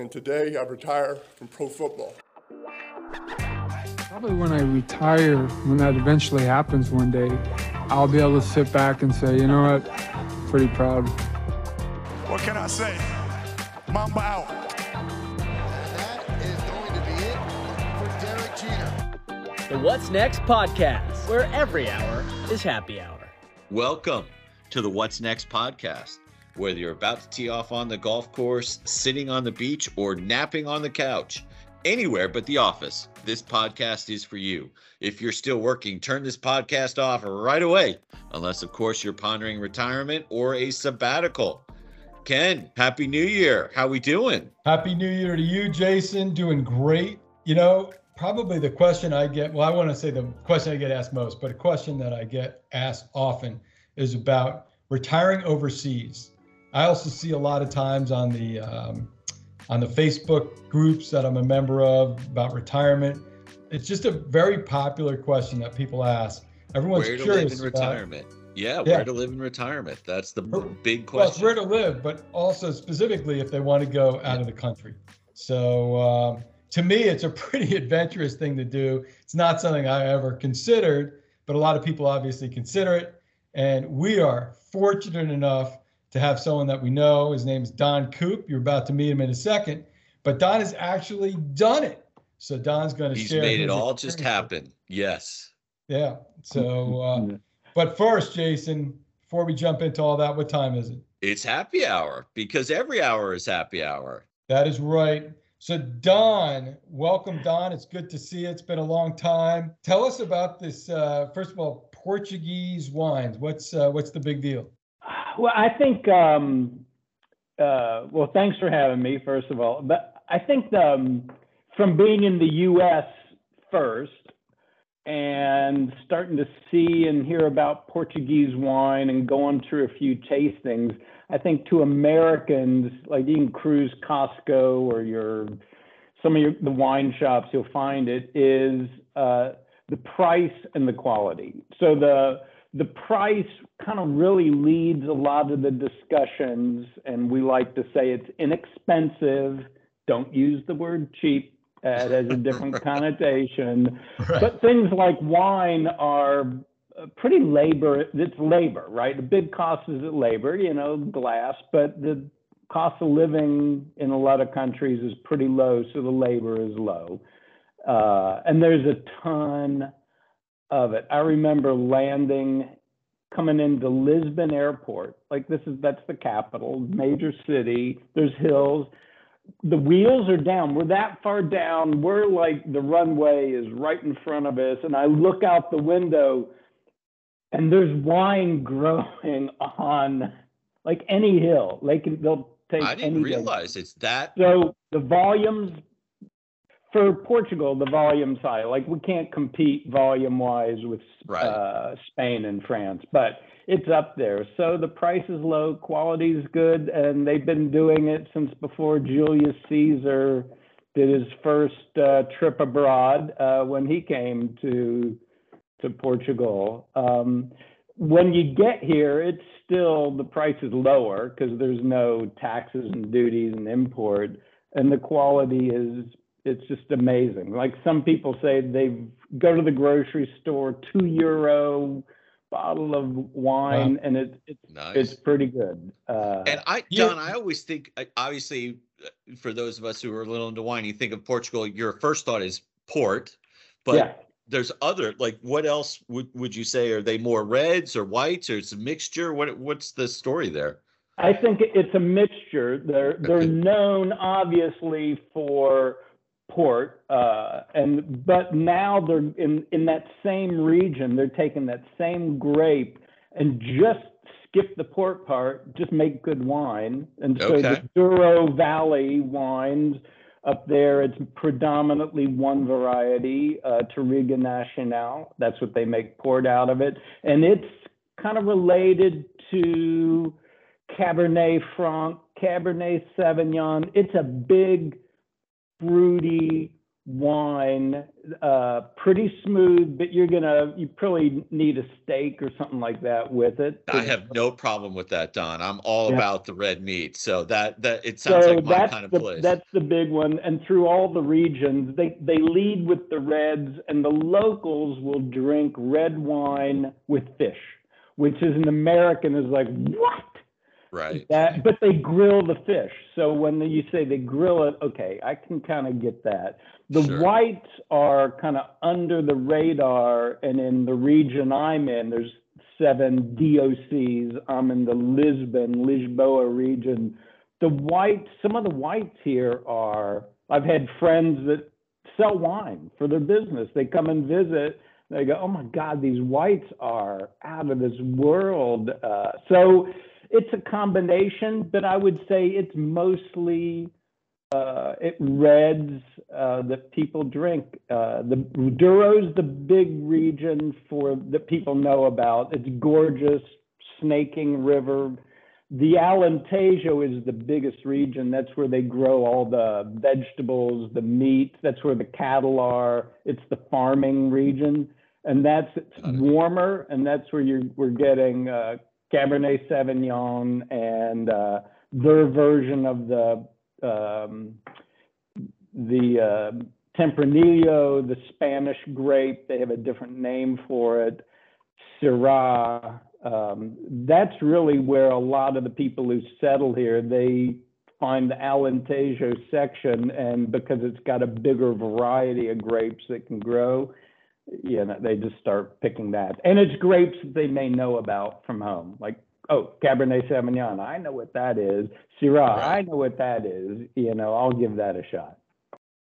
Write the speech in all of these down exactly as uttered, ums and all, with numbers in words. and today I retire from pro football. Probably when I retire, when that eventually happens one day, I'll be able to sit back and say, you know what, I'm pretty proud. What can I say? Mamba out. And that is going to be it for Derek Jeter. The What's Next podcast, where every hour is happy hour. Welcome to the What's Next podcast. Whether you're about to tee off on the golf course, sitting on the beach, or napping on the couch, anywhere but the office, this podcast is for you. If you're still working, turn this podcast off right away. Unless, of course, you're pondering retirement or a sabbatical. Ken, Happy New Year. How we doing? Happy New Year to you, Jason. Doing great. You know, probably the question I get, well, I want to say the question I get asked most, but a question that I get asked often is about retiring overseas. I also see a lot of times on the um, on the Facebook groups that I'm a member of about retirement. It's just a very popular question that people ask. Everyone's curious about where to live in retirement. Yeah, yeah, where to live in retirement. That's the big question. Well, where to live, but also specifically if they want to go out yeah. of the country. So um, to me, it's a pretty adventurous thing to do. It's not something I ever considered, but a lot of people obviously consider it. And we are fortunate enough to have someone that we know. His name is Don Coop. You're about to meet him in a second, but Don has actually done it. So Don's going to share. He's made it all just happen. Yes. Yeah. So, uh, but first, Jason, before we jump into all that, what time is it? It's happy hour, because every hour is happy hour. That is right. So Don, welcome, Don. It's good to see you. It's been a long time. Tell us about this. Uh, first of all, Portuguese wines. What's, uh, what's the big deal? Well, I think, um, uh, well, thanks for having me, first of all. But I think the, um, from being in the U S first and starting to see and hear about Portuguese wine and going through a few tastings, I think to Americans, like you can cruise Costco or your some of your, the wine shops, you'll find it, is uh, the price and the quality. So the The price kind of really leads a lot of the discussions, and we like to say it's inexpensive. Don't use the word cheap. Uh, it has a different right. connotation. Right. But things like wine are pretty labor. It's labor, right? The big cost is labor, you know, glass, but the cost of living in a lot of countries is pretty low, so the labor is low. Uh, and there's a ton of it. I remember landing, coming into Lisbon airport, like this is, that's the capital, major city, there's hills, the wheels are down, we're that far down, we're like the runway is right in front of us, and I look out the window and there's wine growing on like any hill, they can, they'll take I didn't any realize day. It's that. So the volumes for Portugal, the volume side, like we can't compete volume-wise with right. uh, Spain and France, but it's up there. So the price is low, quality is good, and they've been doing it since before Julius Caesar did his first uh, trip abroad uh, when he came to to Portugal. Um, when you get here, it's still, the price is lower because there's no taxes and duties and import, and the quality is, it's just amazing. Like some people say they go to the grocery store, two euro bottle of wine, wow. and it, it's nice. It's pretty good. Uh, and I, John, I always think, obviously, for those of us who are a little into wine, you think of Portugal, your first thought is port, but yeah. there's other, like what else would, would you say? Are they more reds or whites or it's a mixture? What What's the story there? I think it's a mixture. They're They're known, obviously, for port, uh, and but now they're in, in that same region, they're taking that same grape and just skip the port part, just make good wine. And okay. so the Douro Valley wines up there, it's predominantly one variety, uh, Touriga Nacional, that's what they make port out of it. And it's kind of related to Cabernet Franc, Cabernet Sauvignon. It's a big fruity wine, uh, pretty smooth, but you're gonna, you probably need a steak or something like that with it. I have no problem with that, Don. I'm all yeah. about the red meat. So that, that it sounds so like my kind of the, place. That's the big one. And through all the regions, they, they lead with the reds, and the locals will drink red wine with fish, which is an American is like, what? Right. That, but they grill the fish. So when the, you say they grill it, okay, I can kind of get that. The sure. whites are kind of under the radar. And in the region I'm in, there's seven D O Cs. I'm in the Lisbon, Lisboa region. The whites, some of the whites here are, I've had friends that sell wine for their business. They come and visit. They go, oh my God, these whites are out of this world. Uh, so it's a combination, but I would say it's mostly uh, it reds uh, that people drink. Uh, the Douro's the big region for that people know about. It's gorgeous, snaking river. The Alentejo is the biggest region. That's where they grow all the vegetables, the meat. That's where the cattle are. It's the farming region, and that's it's warmer, and that's where you're we're getting. Uh, Cabernet Sauvignon and uh, their version of the um, the uh, Tempranillo, the Spanish grape. They have a different name for it. Syrah. Um, that's really where a lot of the people who settle here, they find the Alentejo section, and because it's got a bigger variety of grapes that can grow, yeah, they just start picking that. And it's grapes they may know about from home. Like, oh, Cabernet Sauvignon, I know what that is. Syrah, right. I know what that is. You know, I'll give that a shot.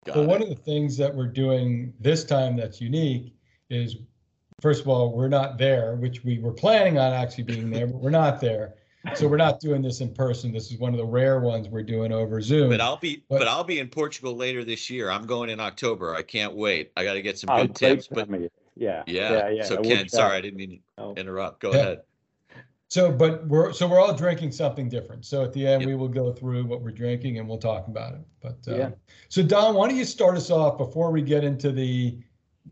Got so it. One of the things that we're doing this time that's unique is, first of all, we're not there, which we were planning on actually being there, but we're not there. So we're not doing this in person. This is one of the rare ones we're doing over Zoom. But I'll be, but, but I'll be in Portugal later this year. I'm going in October. I can't wait. I got to get some good tips. But yeah, yeah, yeah, yeah. So Ken, sorry, I didn't mean to interrupt. Go yeah. ahead. So, but we're so we're all drinking something different. So at the end, yep. we will go through what we're drinking and we'll talk about it. But uh, yeah. So Don, why don't you start us off before we get into the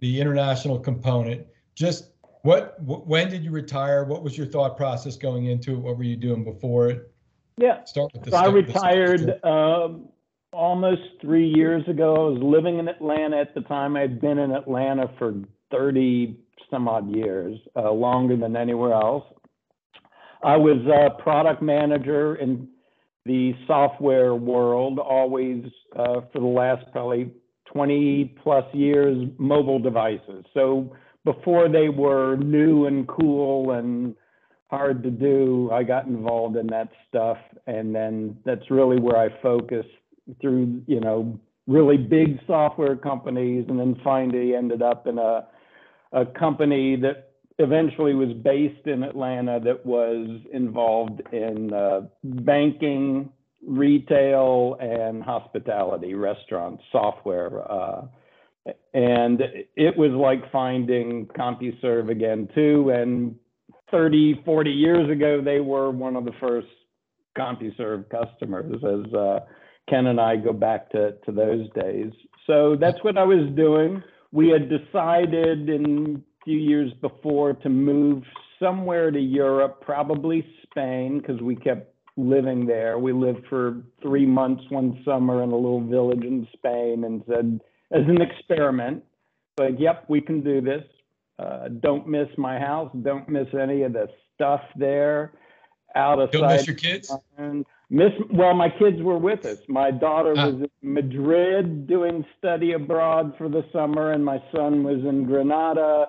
the international component? Just What, when did you retire? What was your thought process going into it? What were you doing before it? Yeah, start with the so I retired um, almost three years ago. I was living in Atlanta at the time. I'd been in Atlanta for thirty some odd years, uh, longer than anywhere else. I was a product manager in the software world, always uh, for the last probably twenty plus years, mobile devices. So before they were new and cool and hard to do, I got involved in that stuff. And then that's really where I focused through, you know, really big software companies. And then finally ended up in a, a company that eventually was based in Atlanta that was involved in uh, banking, retail, and hospitality, restaurants, software. Uh, And it was like finding CompuServe again, too. And thirty, forty years ago, they were one of the first CompuServe customers, as uh, Ken and I go back to, to those days. So that's what I was doing. We had decided in a few years before to move somewhere to Europe, probably Spain, because we kept living there. We lived for three months one summer in a little village in Spain and said, as an experiment, but yep, we can do this. Uh, don't miss my house. Don't miss any of the stuff there. Out of sight. Don't miss your kids? Miss, well, my kids were with us. My daughter ah. was in Madrid doing study abroad for the summer, and my son was in Granada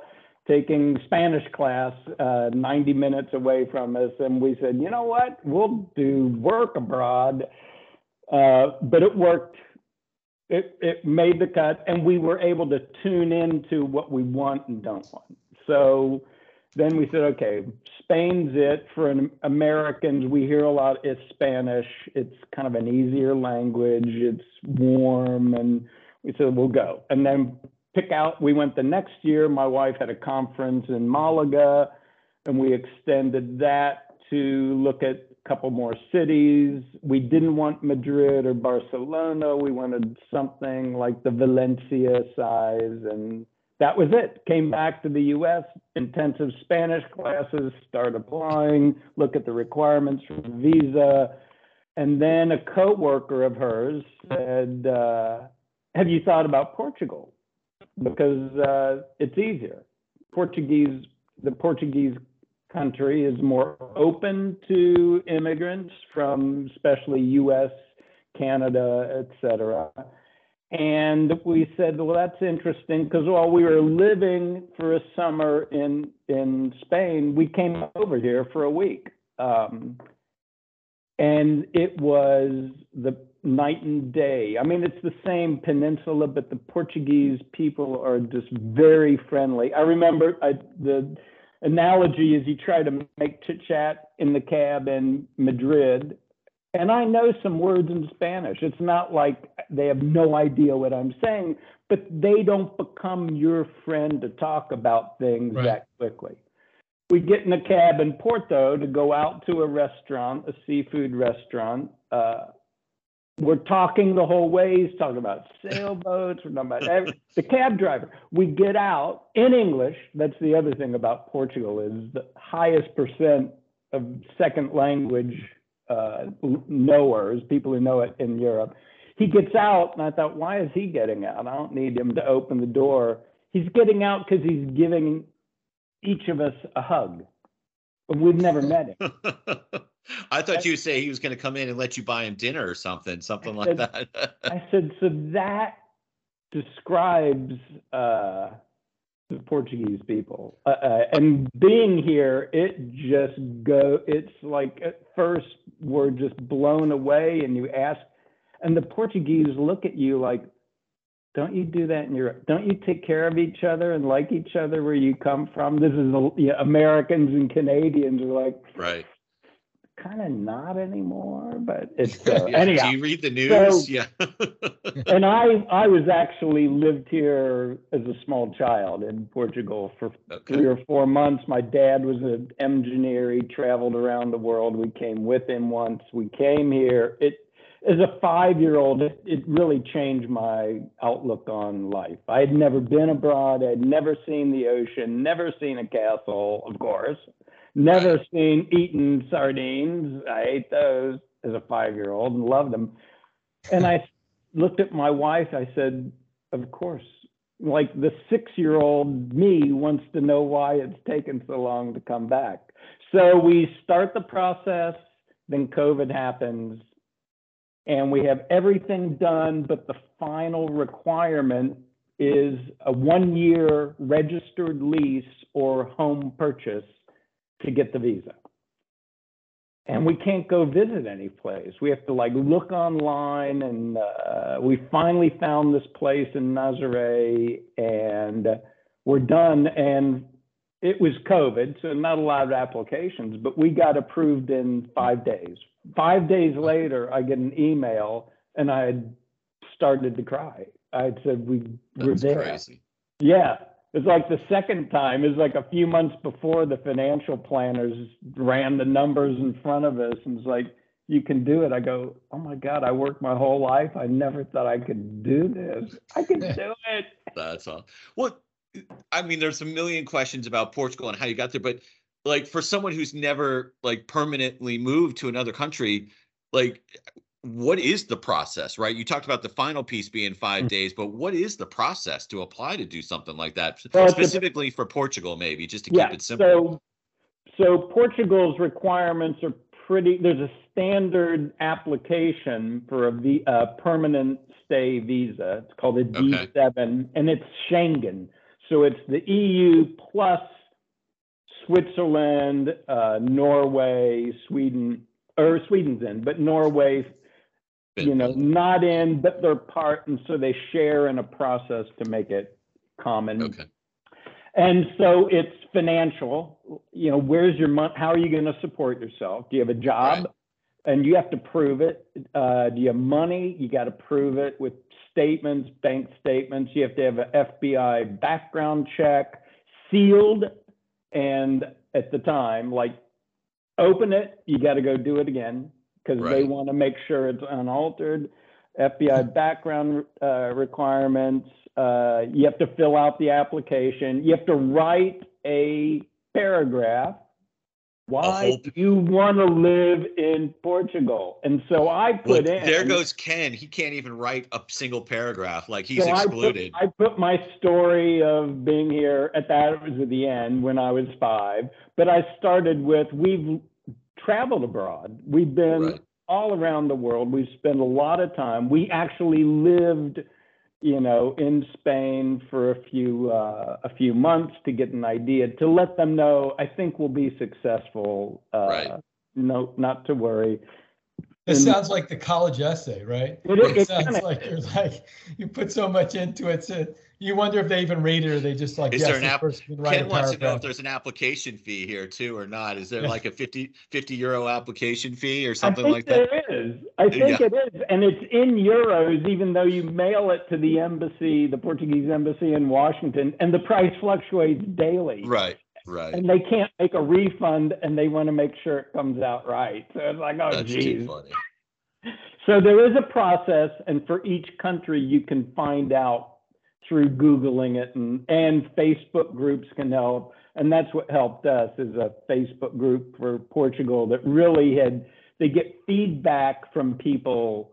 taking Spanish class uh, ninety minutes away from us. And we said, you know what? We'll do work abroad. Uh, but it worked. It, it made the cut, and we were able to tune into what we want and don't want. So then we said, okay, Spain's it. For an, Americans, we hear a lot, it's Spanish. It's kind of an easier language. It's warm. And we said, we'll go. And then pick out, we went the next year. My wife had a conference in Malaga, and we extended that to look at couple more cities. We didn't want Madrid or Barcelona. We wanted something like the Valencia size, and that was it. Came back to the U S, intensive Spanish classes, start applying, look at the requirements for the visa. And then a coworker of hers said, uh, have you thought about Portugal? Because uh, it's easier. Portuguese, the Portuguese country is more open to immigrants from especially U S, Canada, et cetera. And we said, well, that's interesting, because while we were living for a summer in, in Spain, we came over here for a week. Um, and it was the night and day. I mean, it's the same peninsula, but the Portuguese people are just very friendly. I remember I, the analogy is you try to make chit-chat in the cab in Madrid, and I know some words in Spanish. It's not like they have no idea what I'm saying, but they don't become your friend to talk about things right. that quickly. We get in a cab in Porto to go out to a restaurant, a seafood restaurant. Uh, we're talking the whole way. He's talking about sailboats. We're talking about everything. The cab driver. We get out in English. That's the other thing about Portugal is the highest percent of second language Uh, knowers, people who know it in Europe. He gets out, and I thought, why is he getting out? I don't need him to open the door. He's getting out because he's giving each of us a hug. We've never met him. I thought That's, you would say he was going to come in and let you buy him dinner or something, something I like said, that. I said, so that describes uh, the Portuguese people. Uh, uh, and being here, it just go, it's like at first we're just blown away, and you ask, and the Portuguese look at you like, don't you do that in Europe? Don't you take care of each other and like each other where you come from? This is the yeah, Americans and Canadians are like, right. Kind of not anymore, but it's uh, yeah. anyhow. Do you read the news? So, yeah. And I, I was actually lived here as a small child in Portugal for okay. three or four months. My dad was an engineer. He traveled around the world. We came with him once. We came here. It as a five-year-old, it, it really changed my outlook on life. I had never been abroad. I'd never seen the ocean. Never seen a castle, of course. Never right. seen eaten sardines. I ate those as a five-year-old and loved them. And I looked at my wife. I said, of course, like the six-year-old me wants to know why it's taken so long to come back. So we start the process, then COVID happens, and we have everything done, but the final requirement is a one-year registered lease or home purchase to get the visa. And we can't go visit any place. We have to like look online, and uh, we finally found this place in Nazaré, and we're done. And it was COVID, so not a lot of applications, but we got approved in five days. Five days later, I get an email, and I had started to cry. I had said, we were there. That's crazy. Yeah. It's like the second time is like a few months before the financial planners ran the numbers in front of us, and it's like, you can do it. I go, oh my God, I worked my whole life. I never thought I could do this. I can do it. That's all. Well, I mean, there's a million questions about Portugal and how you got there, but like for someone who's never like permanently moved to another country, like what is the process, right? You talked about the final piece being five days, but what is the process to apply to do something like that, well, specifically for Portugal, maybe, just to keep yeah, it simple? So, so Portugal's requirements are pretty, there's a standard application for a, a permanent stay visa. It's called a D seven, okay. and it's Schengen. So it's the E U plus Switzerland, uh, Norway, Sweden, or Sweden's in, but Norway, you know, not in, but they're part, and so they share in a process to make it common. Okay. And so it's financial. You know, where's your money? How are you going to support yourself? Do you have a job? Right. And you have to prove it. Uh, do you have money? You got to prove it with statements, bank statements. You have to have an F B I background check, sealed, and at the time, like open it, you got to go do it again because right. they want to make sure it's unaltered. F B I background uh, requirements. Uh, you have to fill out the application. You have to write a paragraph. Why do you want to live in Portugal? And so I put well, in. There goes Ken. He can't even write a single paragraph. Like he's so excluded. I put, I put my story of being here at that it was at the end when I was five. But I started with we've traveled abroad. We've been right. all around the world. We've spent a lot of time. We actually lived, you know, in Spain for a few uh, a few months to get an idea, to let them know I think we'll be successful. Uh, right. No, not to worry. It sounds like the college essay, right? It, it, it sounds kinda, like you're like you put so much into it. So you wonder if they even read it, or they just like. Is yes, there an app? Ken wants to know if there's an application fee here too, or not. Is there like a fifty euro application fee or something like that? I think there is. I think yeah. it is, and it's in euros, even though you mail it to the embassy, the Portuguese embassy in Washington, and the price fluctuates daily. Right. Right. And they can't make a refund, and they want to make sure it comes out right. So it's like, oh, that's geez. Too funny. So there is a process, and for each country, you can find out through Googling it, and, and Facebook groups can help. And that's what helped us is a Facebook group for Portugal that really had, they get feedback from people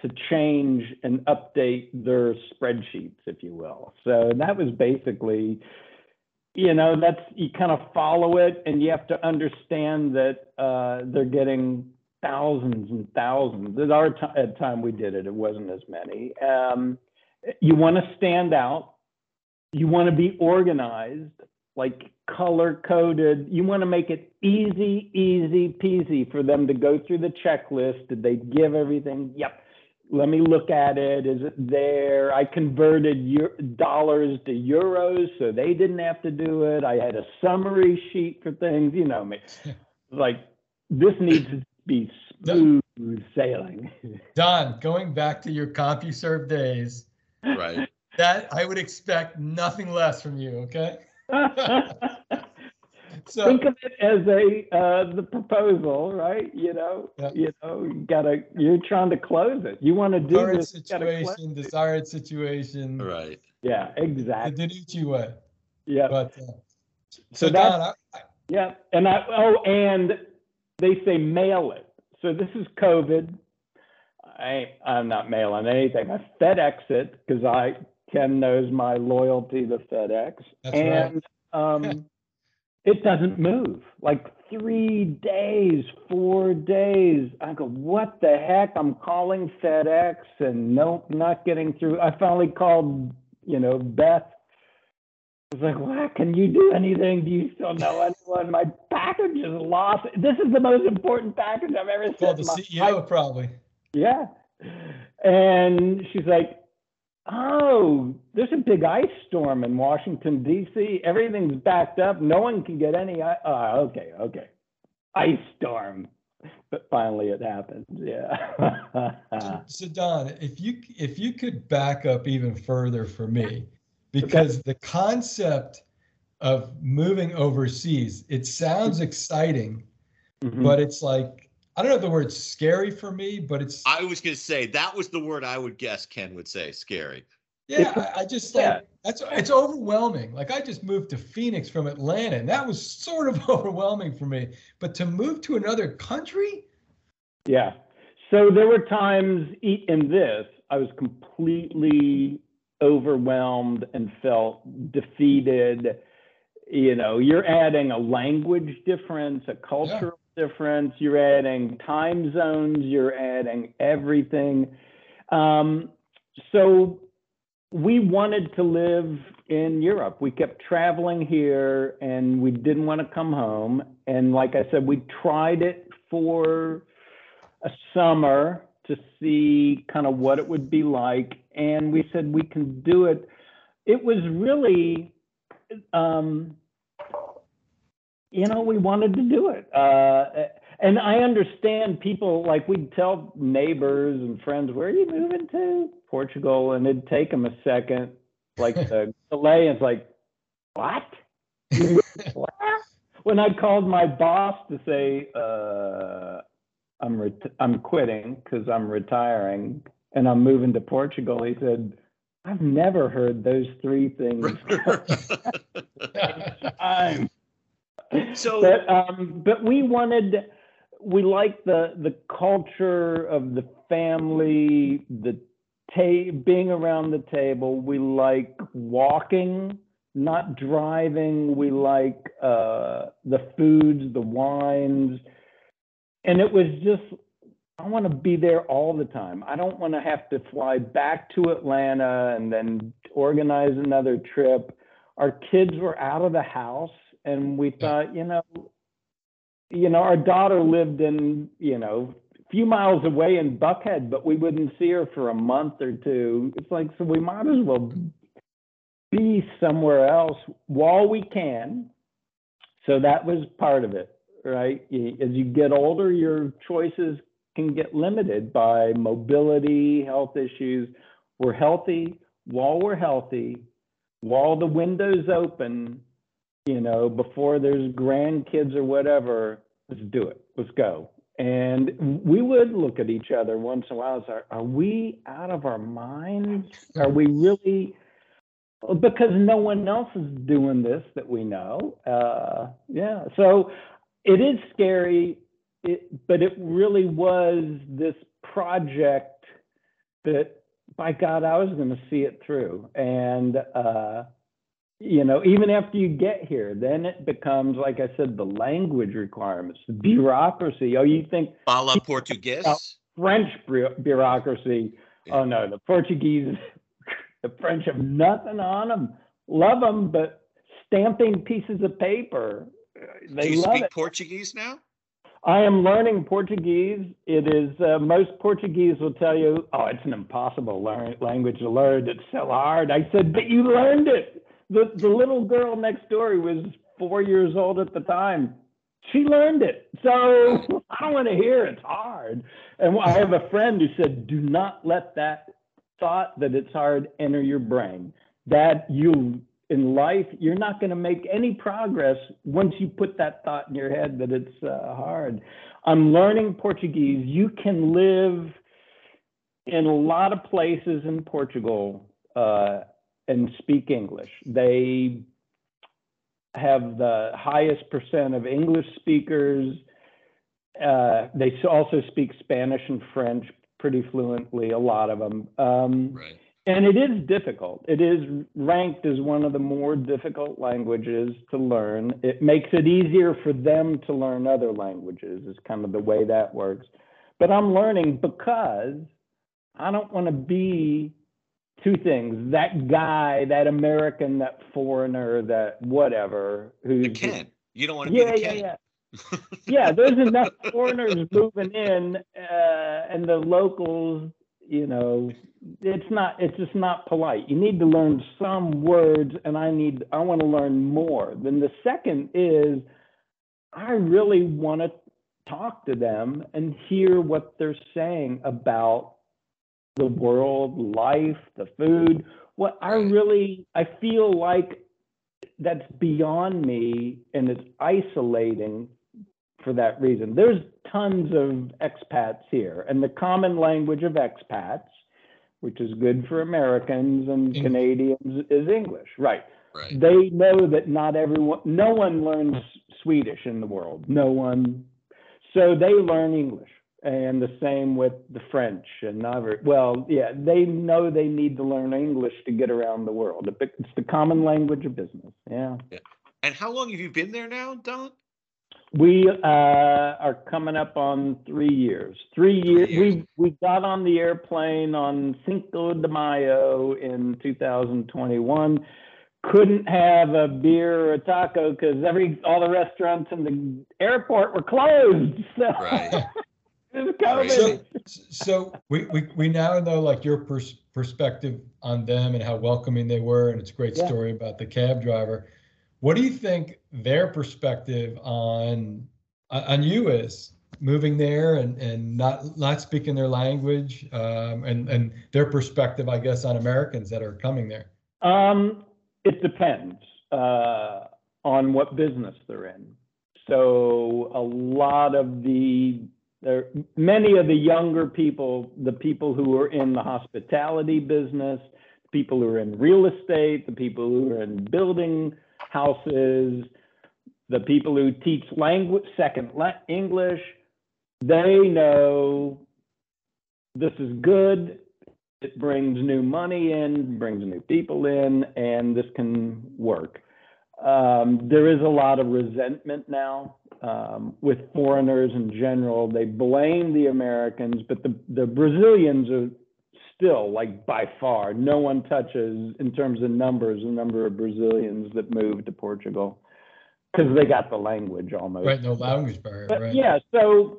to change and update their spreadsheets, if you will. So that was basically... You know, that's you kind of follow it, and you have to understand that uh, they're getting thousands and thousands. At our t at the time we did it, it wasn't as many. Um, you want to stand out. You want to be organized, like color coded. You want to make it easy, easy peasy for them to go through the checklist. Did they give everything? Yep. Let me look at it. Is it there? I converted euro dollars to euros, so they didn't have to do it. I had a summary sheet for things. You know me. Like, this needs to be smooth sailing. Don, going back to your CompuServe days, right? That I would expect nothing less from you, okay? So, think of it as a uh, the proposal, right? You know, yeah. you know, you gotta. You're trying to close it. You want to do desired this. Situation, desired situation. Right. Yeah. Exactly. The Danucci way. Yeah. But uh, so, so Don. I, I, yeah, and I. Oh, and they say mail it. So this is COVID. I I'm not mailing anything. I FedEx it because I Ken knows my loyalty to FedEx. That's and, right. Um, it doesn't move. Like three days, four days. I go, what the heck? I'm calling FedEx and nope, not getting through. I finally called, you know, Beth. I was like, "What? Can you do anything? Do you still know anyone? My package is lost. This is the most important package I've ever sent." Well, the C E O probably. Yeah. And she's like, "Oh, there's a big ice storm in Washington, D C Everything's backed up. No one can get any ice." Oh, okay, okay. Ice storm. But finally it happens, yeah. so, so Don, if you, if you could back up even further for me, because okay. the concept of moving overseas, it sounds exciting, mm-hmm. but it's like, I don't know if the word's scary for me, but it's. I was going to say that was the word I would guess Ken would say, scary. Yeah, I, I just like yeah. that's it's overwhelming. Like I just moved to Phoenix from Atlanta, and that was sort of overwhelming for me. But to move to another country. Yeah. So there were times in this I was completely overwhelmed and felt defeated. You know, you're adding a language difference, a cultural yeah. difference, you're adding time zones, you're adding everything. Um, so we wanted to live in Europe. We kept traveling here and we didn't want to come home. And like I said, we tried it for a summer to see kind of what it would be like. And we said, we can do it. It was really, um, you know, we wanted to do it. Uh, and I understand people, like we'd tell neighbors and friends, where are you moving to? Portugal. And it'd take them a second, like the delay. And it's like, what? what? when I called my boss to say uh, I'm ret- I'm quitting because I'm retiring and I'm moving to Portugal, he said, "I've never heard those three things." I'm, so, but, um, but we wanted, we liked the the culture of the family, the ta- being around the table. We like walking, not driving. We like uh, the foods, the wines, and it was just, I want to be there all the time. I don't want to have to fly back to Atlanta and then organize another trip. Our kids were out of the house, and we thought, you know, you know, our daughter lived in, you know, a few miles away in Buckhead, but we wouldn't see her for a month or two. It's like, so we might as well be somewhere else while we can. So that was part of it, right? As you get older, your choices can get limited by mobility, health issues. We're healthy while we're healthy, while the window's open, you know, before there's grandkids or whatever, let's do it, let's go. And we would look at each other once in a while and say, are we out of our minds? Are we really, because no one else is doing this that we know. Uh, yeah, so it is scary. It, but it really was this project that, by God, I was going to see it through. And, uh, you know, even after you get here, then it becomes, like I said, the language requirements, the bureaucracy. Oh, you think Fala Portuguese? French bureaucracy. Yeah. Oh, no, the Portuguese, the French have nothing on them. Love them, but stamping pieces of paper. They Do you love speak it. Portuguese now? I am learning Portuguese. It is, uh, most Portuguese will tell you, oh, it's an impossible learn- language to learn. It's so hard. I said, but you learned it. The, the little girl next door, who was four years old at the time, she learned it. So I don't want to hear it's hard. And I have a friend who said, do not let that thought that it's hard enter your brain. That you, in life, you're not going to make any progress once you put that thought in your head that it's uh, hard. I'm learning Portuguese. You can live in a lot of places in Portugal uh, and speak English. They have the highest percent of English speakers. Uh, they also speak Spanish and French pretty fluently, a lot of them. Um, right. And it is difficult. It is ranked as one of the more difficult languages to learn. It makes it easier for them to learn other languages, is kind of the way that works. But I'm learning because I don't want to be two things, that guy, that American, that foreigner, that whatever. Who's the Ken. You don't want to yeah, be the Ken. Yeah, yeah. Yeah, there's enough foreigners moving in uh, and the locals, you know, it's not, it's just not polite. You need to learn some words, and I need, I want to learn more. Then the second is, I really want to talk to them and hear what they're saying about the world, life, the food. What I really, I feel like that's beyond me, and it's isolating for that reason. There's tons of expats here, and the common language of expats, which is good for Americans and English. Canadians, is English, right. right? They know that not everyone, no one learns Swedish in the world, no one. So they learn English, and the same with the French and other, well, yeah, they know they need to learn English to get around the world. It's the common language of business, yeah. yeah. And how long have you been there now, Don? We uh, are coming up on three years. Three years. We we got on the airplane on Cinco de Mayo in two thousand twenty-one. Couldn't have a beer or a taco because every all the restaurants in the airport were closed. So right. It was COVID. So, so we, we we now know like your pers- perspective on them and how welcoming they were, and it's a great yeah. story about the cab driver. What do you think their perspective on on you is moving there and, and not not speaking their language um, and, and their perspective, I guess, on Americans that are coming there? Um, it depends uh, on what business they're in. So a lot of the, there, many of the younger people, the people who are in the hospitality business, people who are in real estate, the people who are in building houses, the people who teach language, second English, they know this is good. It brings new money in, brings new people in, and this can work. Um, there is a lot of resentment now um, with foreigners in general. They blame the Americans, but the, the Brazilians are still, like, by far, no one touches, in terms of numbers, the number of Brazilians that moved to Portugal, because they got the language almost. Right, no language barrier, but, right. Yeah, so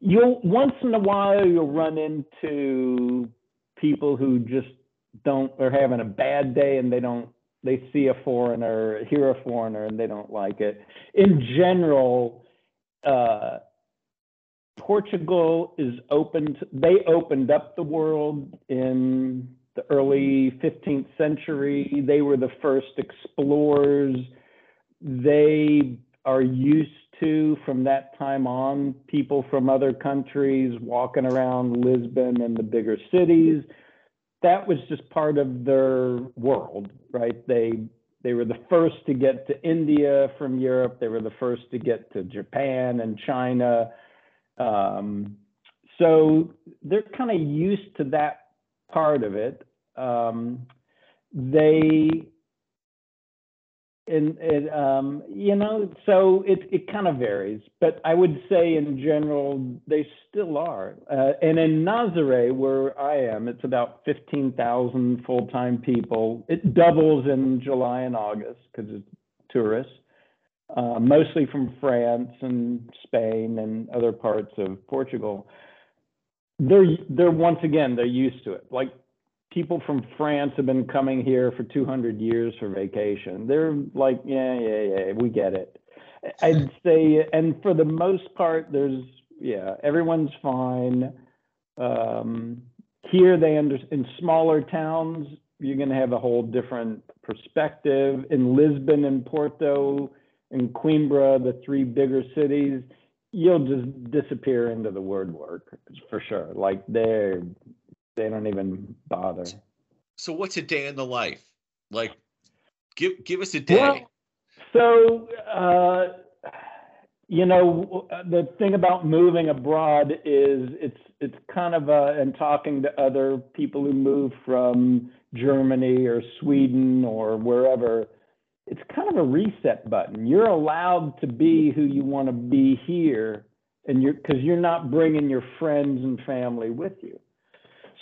you'll, once in a while you'll run into people who just don't, are having a bad day and they don't, they see a foreigner, hear a foreigner, and they don't like it. In general, uh, Portugal is opened, they opened up the world in the early fifteenth century. They were the first explorers. They are used to, from that time on, people from other countries walking around Lisbon and the bigger cities. That was just part of their world, right? They they were the first to get to India from Europe. They were the first to get to Japan and China. Um, so they're kind of used to that part of it. Um, they, and, and um, you know, so it, it kind of varies. But I would say in general, they still are. Uh, and in Nazaré, where I am, it's about fifteen thousand full-time people. It doubles in July and August because it's tourists. Uh, mostly from France and Spain and other parts of Portugal. They're, they're once again, they're used to it. Like, people from France have been coming here for two hundred years for vacation. They're like, yeah, yeah, yeah, we get it. I'd say, and for the most part, there's, yeah, everyone's fine. Um, here they understand, in smaller towns, you're going to have a whole different perspective. In Lisbon and Porto, in Coimbra, the three bigger cities, you'll just disappear into the word work for sure. Like, they're, they don't even bother. So what's a day in the life? Like, give give us a day. Well, so, uh, you know, the thing about moving abroad is it's, it's kind of a, and talking to other people who move from Germany or Sweden or wherever, it's kind of a reset button. You're allowed to be who you want to be here, and you're, because you're not bringing your friends and family with you.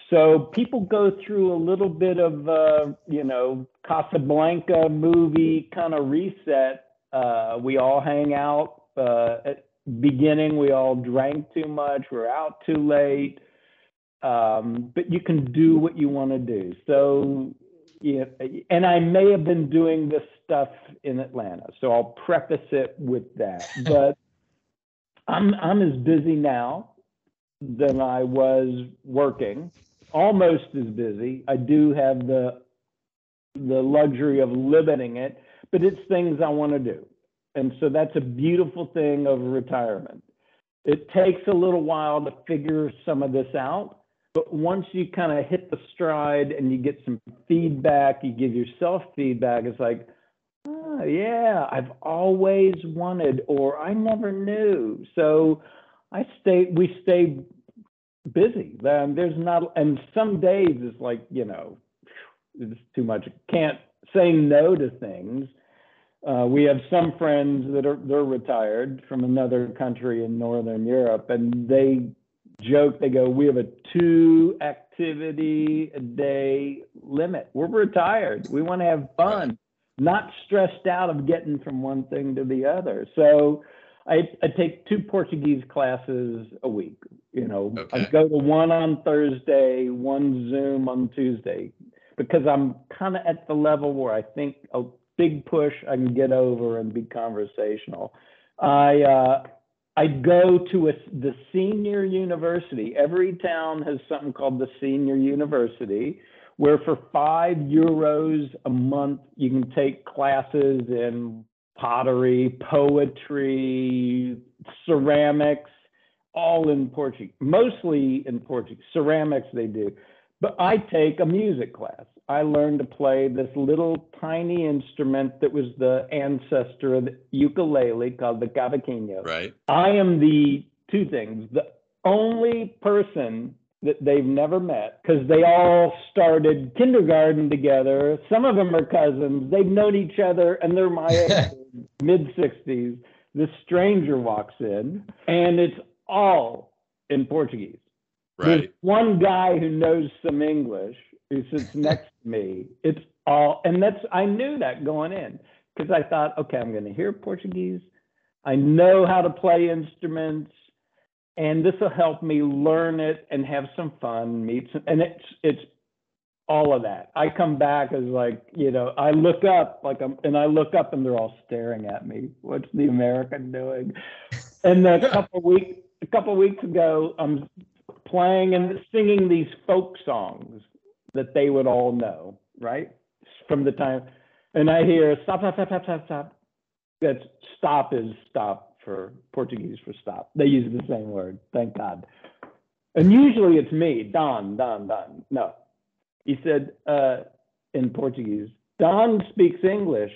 So people go through a little bit of, uh, you know, Casablanca movie kind of reset. Uh, we all hang out. Uh, at beginning, we all drank too much. We're out too late. Um, but you can do what you want to do. So, yeah, and I may have been doing this stuff in Atlanta, so I'll preface it with that. But I'm I'm as busy now than I was working, almost as busy. I do have the the luxury of limiting it, but it's things I want to do, and so that's a beautiful thing of retirement. It takes a little while to figure some of this out. But once you kind of hit the stride and you get some feedback, you give yourself feedback, it's like, oh, yeah, I've always wanted, or I never knew. So I stay, we stay busy. Um, there's not, and some days it's like, you know, it's too much. Can't say no to things. Uh, we have some friends that are, they're retired from another country in Northern Europe, and they joke, they go, we have a two activity a day limit. We're retired. We want to have fun, not stressed out of getting from one thing to the other. So I, I take two Portuguese classes a week. You know, okay. I go to one on Thursday, one Zoom on Tuesday, because I'm kind of at the level where I think a big push I can get over and be conversational. I, uh, I go to a, the senior university. Every town has something called the senior university, where for five euros a month, you can take classes in pottery, poetry, ceramics, all in Portuguese, mostly in Portuguese. Ceramics they do. But I take a music class. I learned to play this little tiny instrument that was the ancestor of the ukulele called the cavaquinho. Right. I am the two things. The only person that they've never met, because they all started kindergarten together. Some of them are cousins. They've known each other, and they're my mid sixties. This stranger walks in, and it's all in Portuguese. Right. There's one guy who knows some English who sits next to me. It's all, and that's, I knew that going in, because I thought, okay, I'm going to hear Portuguese. I know how to play instruments. And this will help me learn it and have some fun, meet some, and it's it's all of that. I come back as like, you know, I look up like I'm, and I look up and they're all staring at me. What's the American doing? And a couple week a couple weeks ago, I'm playing and singing these folk songs that they would all know, right? From the time, and I hear stop, stop, stop, stop, stop. That's stop is stop. For Portuguese for stop. They use the same word, thank God. And usually it's me, Don, Don, Don. No, he said uh, in Portuguese, Don speaks English.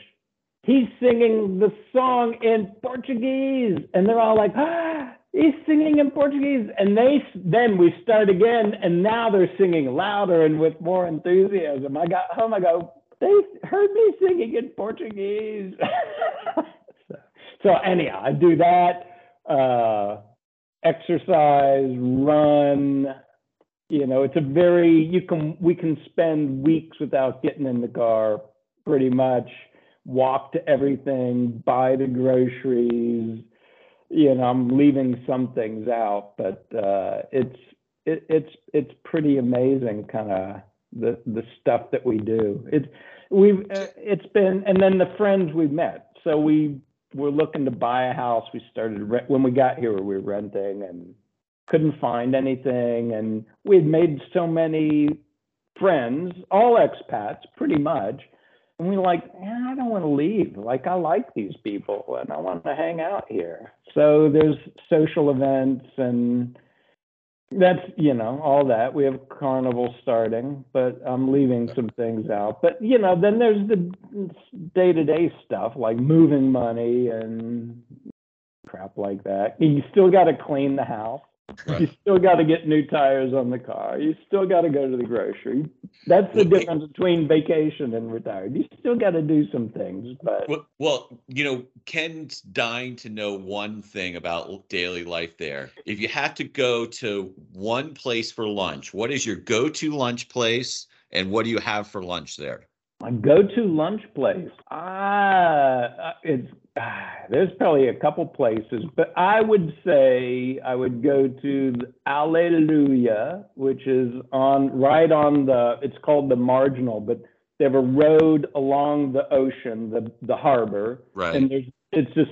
He's singing the song in Portuguese. And they're all like, ah, he's singing in Portuguese. And they then we start again. And now they're singing louder and with more enthusiasm. I got home, I go, they heard me singing in Portuguese. So anyhow, I do that, uh, exercise, run, you know, it's a very, you can, we can spend weeks without getting in the car, pretty much, walk to everything, buy the groceries, you know, I'm leaving some things out, but uh, it's, it, it's, it's pretty amazing kind of the, the stuff that we do. It's, we've, it's been, and then the friends we've met, so we we're looking to buy a house. We started rent when we got here, we were renting and couldn't find anything. And we had made so many friends, all expats pretty much. And we were like, eh, I don't want to leave. Like, I like these people and I want to hang out here. So there's social events and that's, you know, all that. We have carnival starting, but I'm leaving some things out. But, you know, then there's the day-to-day stuff like moving money and crap like that. You still got to clean the house. Right. You still got to get new tires on the car. You still got to go to the grocery. That's the well, difference between vacation and retired. You still got to do some things. But well, well, you know, Ken's dying to know one thing about daily life there. If you had to go to one place for lunch, what is your go-to lunch place and what do you have for lunch there? My go-to lunch place? Ah, it's ah, there's probably a couple places, but I would say I would go to Alentejo, which is on right on the, it's called the Marginal, but they have a road along the ocean, the, the harbor. Right. And there's, it's just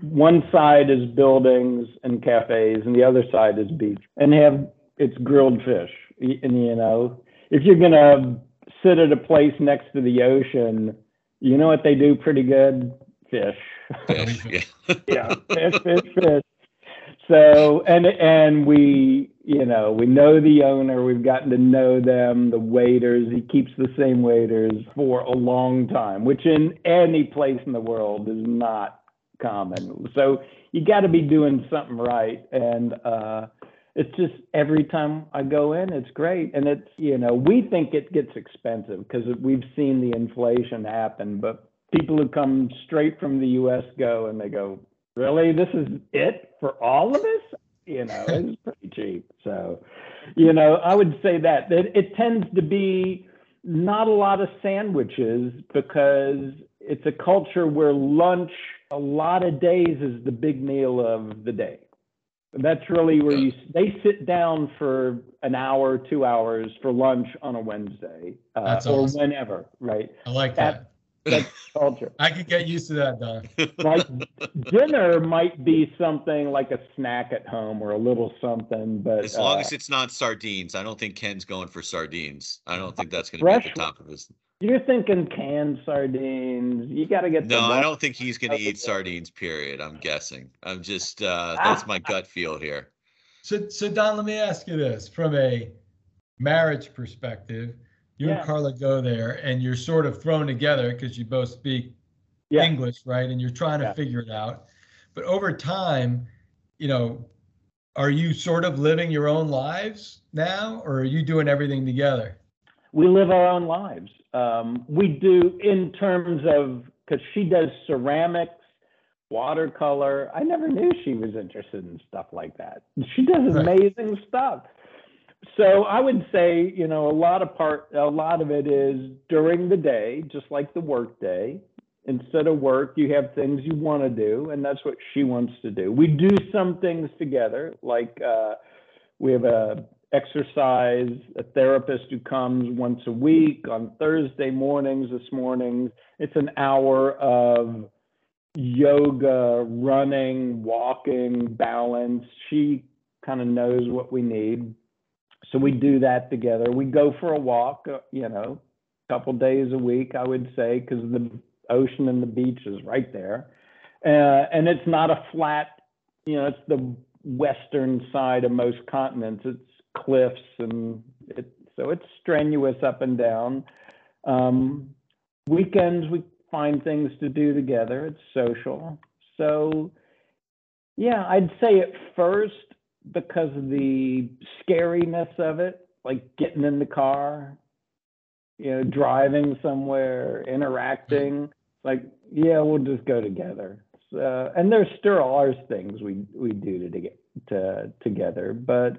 one side is buildings and cafes and the other side is beach and they have, it's grilled fish. And you know, if you're going to sit at a place next to the ocean, you know what they do pretty good? Fish. Fish, yeah. yeah, fish, fish, fish. So, and and we, you know, we know the owner. We've gotten to know them, the waiters. He keeps the same waiters for a long time, which in any place in the world is not common. So you got to be doing something right. And, uh, it's just every time I go in, it's great. And it's, you know, we think it gets expensive because we've seen the inflation happen. But people who come straight from the U S go and they go, really, this is it for all of us? You know, it's pretty cheap. So, you know, I would say that it, it tends to be not a lot of sandwiches because it's a culture where lunch a lot of days is the big meal of the day. That's really where you, they sit down for an hour, two hours for lunch on a Wednesday uh, or awesome. Whenever, right? I like that. That's culture. I could get used to that, Don. Like dinner might be something like a snack at home or a little something, but as long uh, as it's not sardines. I don't think Ken's going for sardines. I don't think that's going to be at the top of his. You're thinking canned sardines. You got to get. No, I don't think he's going to eat sardines. Period. I'm guessing. I'm just. Uh, that's my gut feel here. So, so Don, let me ask you this: from a marriage perspective. You yeah. and Carla go there, and you're sort of thrown together because you both speak yeah. English, right? And you're trying to yeah. figure it out. But over time, you know, are you sort of living your own lives now, or are you doing everything together? We live our own lives. Um, we do in terms of, because she does ceramics, watercolor. I never knew she was interested in stuff like that. She does amazing right. stuff. So I would say, you know, a lot of part, a lot of it is during the day, just like the work day. Instead of work, you have things you want to do, and that's what she wants to do. We do some things together, like uh, we have a exercise, a therapist who comes once a week on Thursday mornings. This morning, it's an hour of yoga, running, walking, balance. She kind of knows what we need. So we do that together. We go for a walk, you know, a couple days a week, I would say, because the ocean and the beach is right there. Uh, and it's not a flat, you know, it's the western side of most continents. It's cliffs, and it, so it's strenuous up and down. Um, weekends, we find things to do together. It's social. So, yeah, I'd say at first, because of the scariness of it, like getting in the car, you know, driving somewhere, interacting, like, yeah, we'll just go together. So, and there still are things we, we do to, to get to, together, but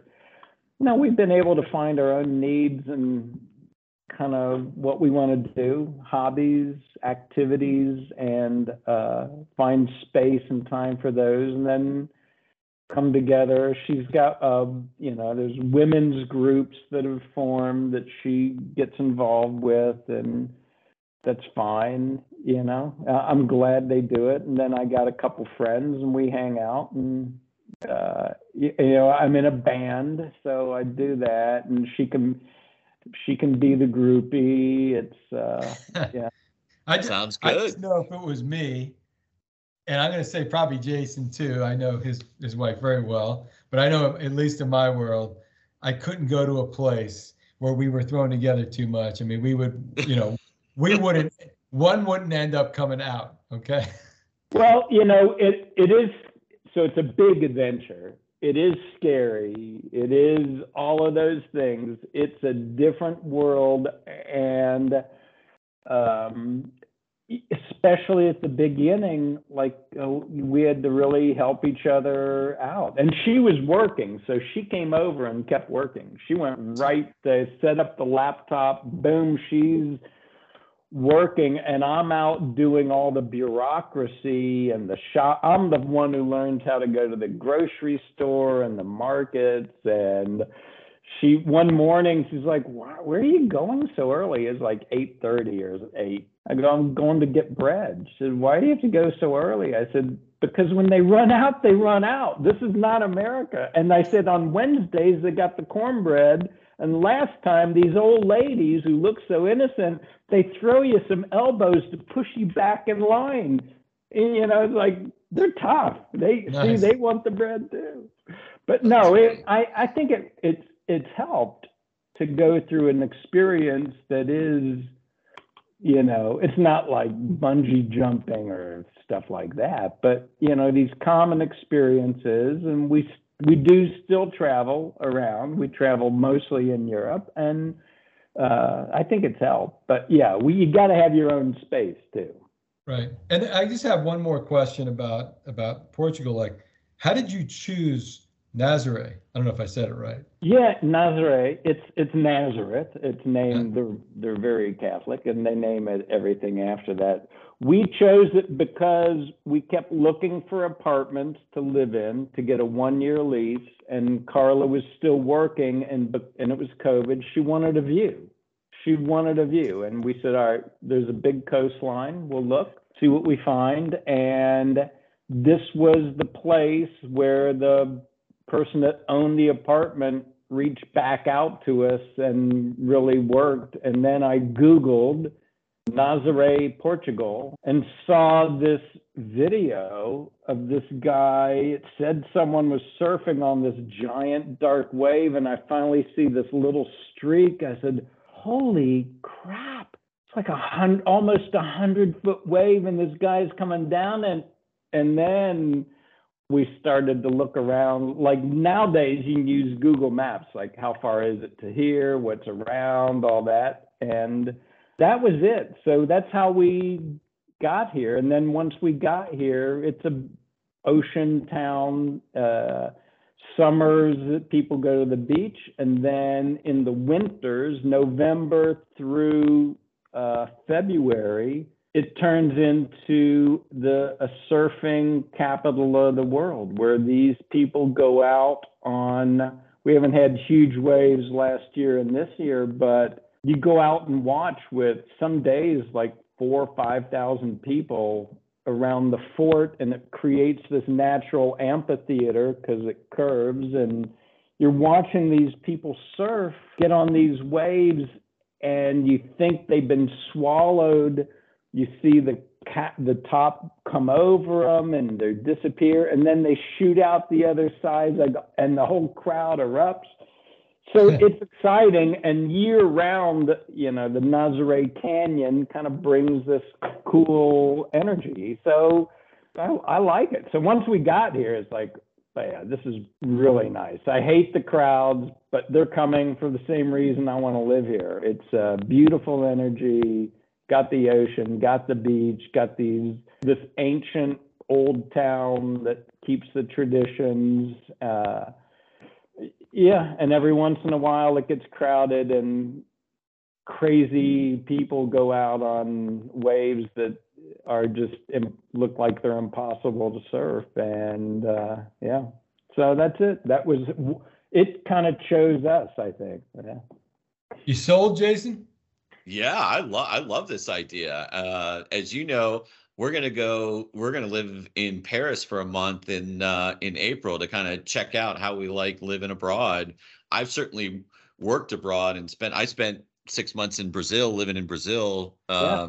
no, we've been able to find our own needs and kind of what we want to do, hobbies, activities, and uh, find space and time for those. And then come together. She's got, uh, you know, there's women's groups that have formed that she gets involved with, and that's fine. You know, uh, I'm glad they do it. And then I got a couple friends, and we hang out, and uh, you, you know, I'm in a band, so I do that, and she can, she can be the groupie. It's, uh, yeah. I just, sounds good. I just know if it was me. And I'm going to say probably Jason, too. I know his, his wife very well. But I know, at least in my world, I couldn't go to a place where we were thrown together too much. I mean, we would, you know, we wouldn't, one wouldn't end up coming out, okay? Well, you know, it it is, so it's a big adventure. It is scary. It is all of those things. It's a different world, and um especially at the beginning, like uh, we had to really help each other out. And she was working, so she came over and kept working. She went right to set up the laptop, boom, she's working, and I'm out doing all the bureaucracy and the shop. I'm the one who learns how to go to the grocery store and the markets. And she, one morning, she's like, where are you going so early? It's like eight thirty or eight. I go, I'm going to get bread. She said, why do you have to go so early? I said, because when they run out, they run out. This is not America. And I said, on Wednesdays, they got the cornbread. And last time, these old ladies who look so innocent, they throw you some elbows to push you back in line. And, you know, it's like, they're tough. They nice. See, they want the bread, too. But no, it, I, I think it, it's it's helped to go through an experience that is, you know, it's not like bungee jumping or stuff like that, but, you know, these common experiences. And we we do still travel around. We travel mostly in Europe, and uh, I think it's helped. But, yeah, we, you got to have your own space, too. Right. And I just have one more question about about Portugal. Like, how did you choose Nazaré? I don't know if I said it right. Yeah, Nazaré. It's it's Nazareth. It's named. They're they're very Catholic, and they name it everything after that. We chose it because we kept looking for apartments to live in to get a one-year lease, and Carla was still working, and and it was COVID. She wanted a view. she wanted a view. And we said, all right, there's a big coastline. We'll look, see what we find. And this was the place where the person that owned the apartment reached back out to us and really worked. And then I Googled Nazaré, Portugal, and saw this video of this guy. It said someone was surfing on this giant dark wave, and I finally see this little streak. I said, holy crap, it's like a hundred, almost a hundred foot wave, and this guy's coming down. And and then we started to look around. Like nowadays you can use Google Maps, like how far is it to here, what's around, all that. And that was it. So that's how we got here. And then once we got here, it's a ocean town. Uh, summers, people go to the beach. And then in the winters, November through uh, February, it turns into the a surfing capital of the world, where these people go out on, we haven't had huge waves last year and this year, but you go out and watch with some days like four or five thousand people around the fort, and it creates this natural amphitheater because it curves, and you're watching these people surf, get on these waves, and you think they've been swallowed. You see the cat, the top come over them, and they disappear, and then they shoot out the other side, and the whole crowd erupts. So it's exciting, and year-round, you know, the Nazaré Canyon kind of brings this cool energy. So I, I like it. So once we got here, it's like, yeah, this is really nice. I hate the crowds, but they're coming for the same reason I want to live here. It's uh, beautiful energy, got the ocean, got the beach, got these this ancient old town that keeps the traditions. Uh Yeah, and every once in a while it gets crowded and crazy people go out on waves that are just look like they're impossible to surf. And uh, yeah, so that's it. That was it. Kind of chose us, I think. Yeah. You sold, Jason? Yeah, I love I love this idea. Uh, as you know, we're gonna go. We're gonna live in Paris for a month in uh, in April to kind of check out how we like living abroad. I've certainly worked abroad and spent. I spent six months in Brazil, living in Brazil um, yeah.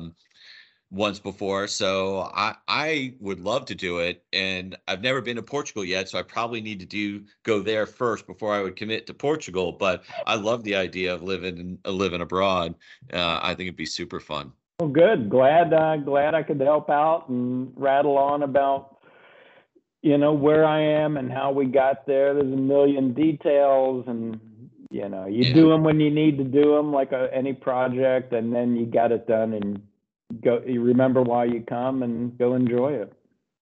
once before. So I I would love to do it, and I've never been to Portugal yet. So I probably need to do go there first before I would commit to Portugal. But I love the idea of living uh, living abroad. Uh, I think it'd be super fun. Well, good. Glad, uh, glad I could help out and rattle on about, you know, where I am and how we got there. There's a million details, and you know, you yeah. do them when you need to do them, like a, any project, and then you got it done, and go. You remember why you come and go enjoy it.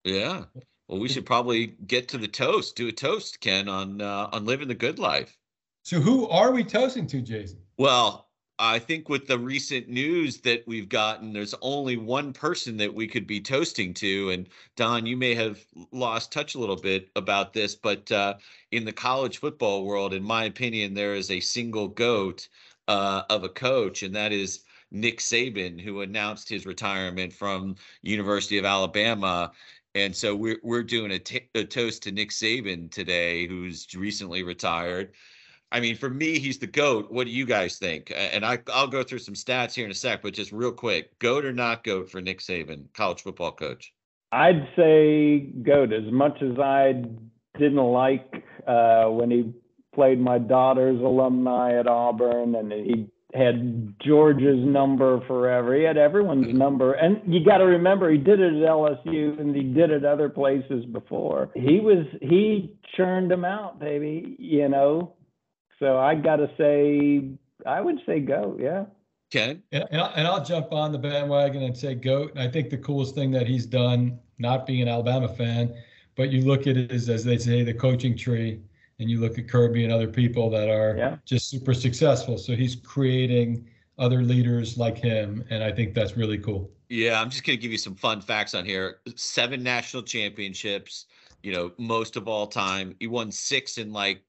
Yeah. Well, we should probably get to the toast. Do a toast, Ken, on uh, on living the good life. So, who are we toasting to, Jason? Well, I think with the recent news that we've gotten, there's only one person that we could be toasting to. And Don, you may have lost touch a little bit about this, but uh, in the college football world, in my opinion, there is a single goat uh, of a coach, and that is Nick Saban, who announced his retirement from University of Alabama. And so we're, we're doing a, t- a toast to Nick Saban today, who's recently retired. I mean, for me, he's the GOAT. What do you guys think? And I, I'll go through some stats here in a sec, but just real quick, GOAT or not GOAT for Nick Saban, college football coach? I'd say GOAT. As much as I didn't like uh, when he played my daughter's alumni at Auburn, and he had George's number forever. He had everyone's number. And you got to remember, he did it at L S U, and he did it other places before. He was, he churned them out, baby, you know. So I gotta say, I would say GOAT, yeah. Ken? And, and, I'll, and I'll jump on the bandwagon and say GOAT. And I think the coolest thing that he's done, not being an Alabama fan, but you look at it as, as they say, the coaching tree, and you look at Kirby and other people that are yeah. just super successful. So he's creating other leaders like him, and I think that's really cool. Yeah, I'm just gonna give you some fun facts on here. Seven national championships, you know, most of all time. He won six in like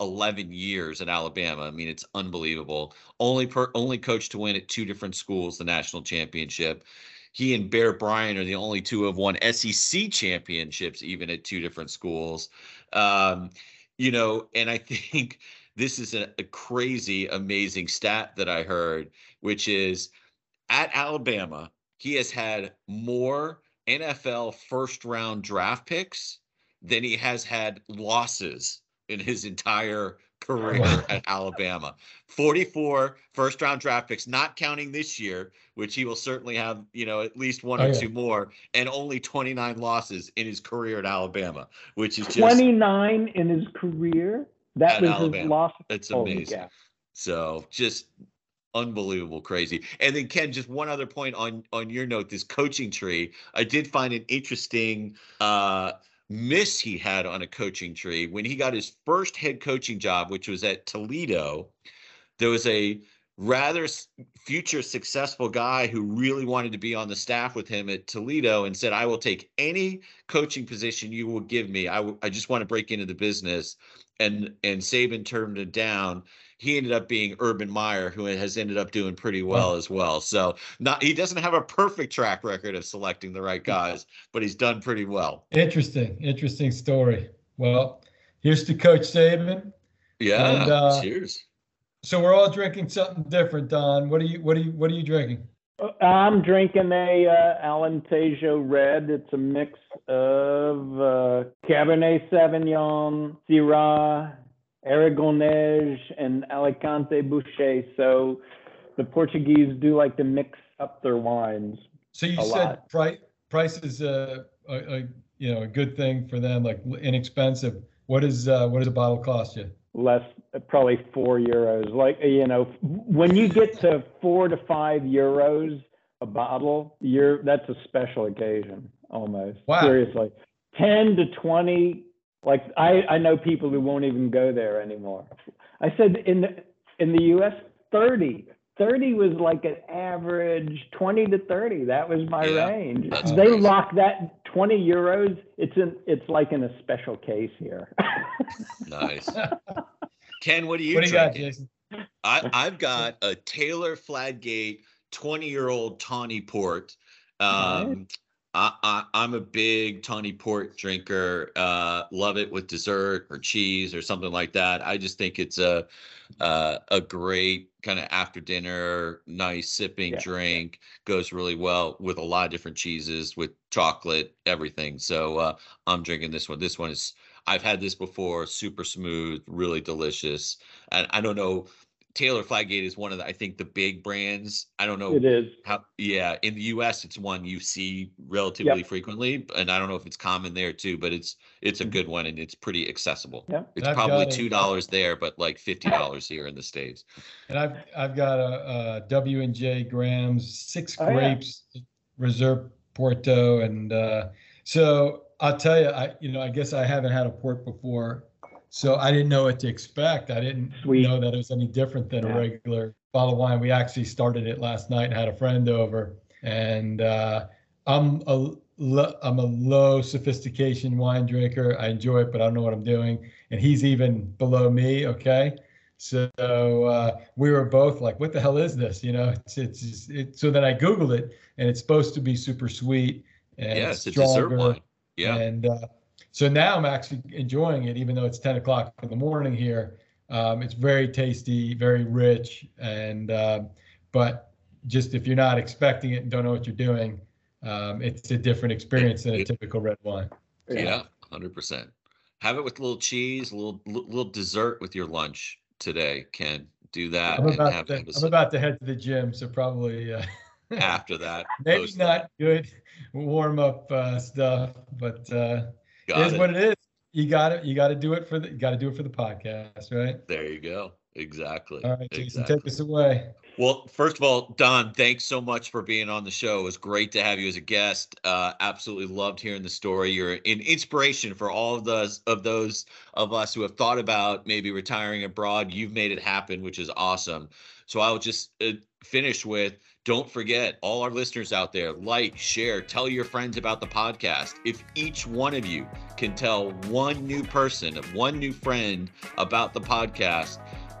eleven years at Alabama. I mean, it's unbelievable. Only per, only coach to win at two different schools the national championship. He and Bear Bryant are the only two who have won S E C championships, even at two different schools. Um, you know, and I think this is a, a crazy, amazing stat that I heard, which is at Alabama, he has had more N F L first round draft picks than he has had losses in his entire career at Alabama. forty-four first round draft picks, not counting this year, which he will certainly have, you know, at least one oh, or yeah. two more, and only twenty-nine losses in his career at Alabama, which is just twenty-nine in his career. That was Alabama. His loss. That's amazing. Oh, yeah. So just unbelievable, crazy. And then Ken, just one other point on, on your note, this coaching tree, I did find an interesting, uh, miss he had on a coaching tree. When he got his first head coaching job, which was at Toledo, there was a rather future successful guy who really wanted to be on the staff with him at Toledo and said, I will take any coaching position you will give me. I, w- I just want to break into the business. And, and Saban turned it down. He ended up being Urban Meyer, who has ended up doing pretty well as well. So not he doesn't have a perfect track record of selecting the right guys, but he's done pretty well. Interesting, interesting story. Well, here's to Coach Saban. Yeah, and, uh, cheers. So we're all drinking something different, Don. What are you? What are you? What are you drinking? I'm drinking a uh, Alentejo Red. It's a mix of uh, Cabernet Sauvignon, Syrah, Aragonese, and Alicante Bouchet. So the Portuguese do like to mix up their wines. So you said price, price is a, a, a you know a good thing for them, like inexpensive. What is uh, what does a bottle cost you? Less, probably four euros. Like you know, when you get to four to five euros a bottle, you're that's a special occasion almost. Wow. Seriously, ten to twenty. Like I, I know people who won't even go there anymore. I said in the in the U S thirty. thirty was like an average twenty to thirty. That was my yeah, range. They crazy. Lock that twenty euros. It's in it's like in a special case here. Nice. Ken, what do you what drinking? Do you got, Jason? I, I've got a Taylor Fladgate twenty year old tawny port. Um right. I, I, I'm a big tawny port drinker. Uh, love it with dessert or cheese or something like that. I just think it's a uh, a great kind of after dinner, nice sipping yeah. drink. Goes really well with a lot of different cheeses, with chocolate, everything. So uh, I'm drinking this one. This one is I've had this before. Super smooth, really delicious. And I don't know. Taylor Fladgate is one of the, I think, the big brands. I don't know. It is. How, yeah. In the U S, it's one you see relatively yep. frequently. And I don't know if it's common there too, but it's it's a good one and it's pretty accessible. Yep. It's I've probably two dollars it. There, but like fifty dollars here in the States. And I've I've got a, a W and J Graham's six oh, grapes, yeah. Reserve Porto. And uh, so I'll tell you, I you know, I guess I haven't had a port before. So I didn't know what to expect. I didn't Sweet. Know that it was any different than yeah. a regular bottle of wine. We actually started it last night and had a friend over. And uh, I'm a I'm a low sophistication wine drinker. I enjoy it, but I don't know what I'm doing. And he's even below me. Okay, so uh, we were both like, "What the hell is this?" You know. It's it's it, so then I Googled it, and it's supposed to be super sweet and yeah, it's a dessert wine. Yeah, and. Uh, So now I'm actually enjoying it, even though it's ten o'clock in the morning here. Um, it's very tasty, very rich. And uh, but just if you're not expecting it and don't know what you're doing, um, it's a different experience than a typical red wine. Yeah, yeah one hundred percent. Have it with a little cheese, a little, little dessert with your lunch today, Ken. Do that. I'm, and about, have to, I'm about to head to the gym, so probably uh, after that. Maybe not good warm-up uh, stuff, but... Uh, Got it is what it is. You got it. You got to do it for the. Got to do it for the podcast, right? There you go. Exactly. All right, Jason, exactly. Take us away. Well, first of all, Don, thanks so much for being on the show. It was great to have you as a guest. Uh, absolutely loved hearing the story. You're an inspiration for all of those of those of us who have thought about maybe retiring abroad. You've made it happen, which is awesome. So I will just uh, finish with. Don't forget, all our listeners out there, like, share, tell your friends about the podcast. If each one of you can tell one new person, one new friend about the podcast,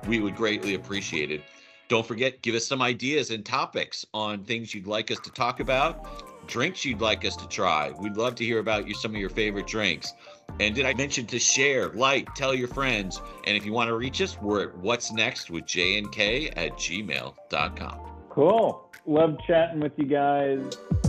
we would greatly appreciate it. Don't forget, give us some ideas and topics on things you'd like us to talk about, drinks you'd like us to try. We'd love to hear about you, some of your favorite drinks. And did I mention to share, like, tell your friends. And if you want to reach us, we're at what's next with J N K at gmail dot com. Cool. Love chatting with you guys.